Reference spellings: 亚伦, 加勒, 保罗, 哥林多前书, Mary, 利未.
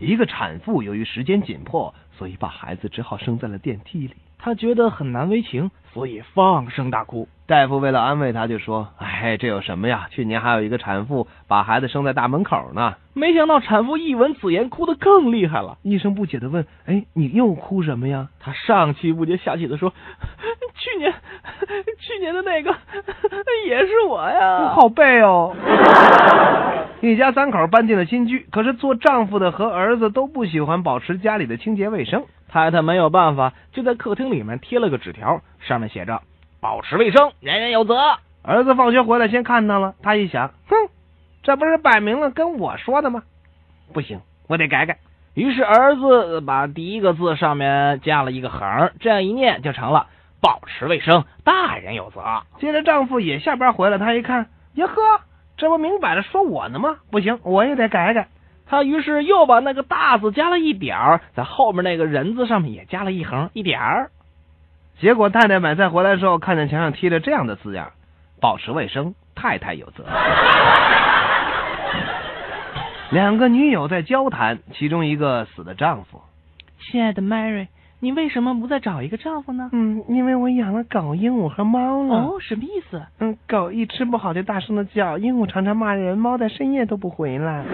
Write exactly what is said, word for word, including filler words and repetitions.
一个产妇由于时间紧迫，所以把孩子只好生在了电梯里。她觉得很难为情，所以放声大哭。大夫为了安慰她就说：哎，这有什么呀？去年还有一个产妇把孩子生在大门口呢。没想到产妇一闻此言，哭得更厉害了。医生不解地问：哎，你又哭什么呀？她上气不接下气地说：去年去年的那个也是我呀。好背哦。一家三口搬进了新居，可是做丈夫的和儿子都不喜欢保持家里的清洁卫生。太太没有办法，就在客厅里面贴了个纸条，上面写着：保持卫生，人人有责。儿子放学回来先看到了，他一想，哼，这不是摆明了跟我说的吗？不行，我得改改。于是儿子把第一个字上面加了一个横，这样一念就成了保持卫生，大人有责。接着丈夫也下班回来，他一看，呀呵，这不明摆着说我呢吗？不行，我也得改改。他于是又把那个大字加了一点儿，在后面那个人字上面也加了一横一点儿。结果太太买菜回来之后，看见墙上贴着这样的字样：保持卫生，太太有责。两个女友在交谈，其中一个死的丈夫：亲爱的 Mary， 你为什么不再找一个丈夫呢？嗯，因为我养了狗、鹦鹉和猫了。哦，什么意思？嗯，狗一吃不好就大声的叫，鹦鹉常常骂人，猫在深夜都不回来。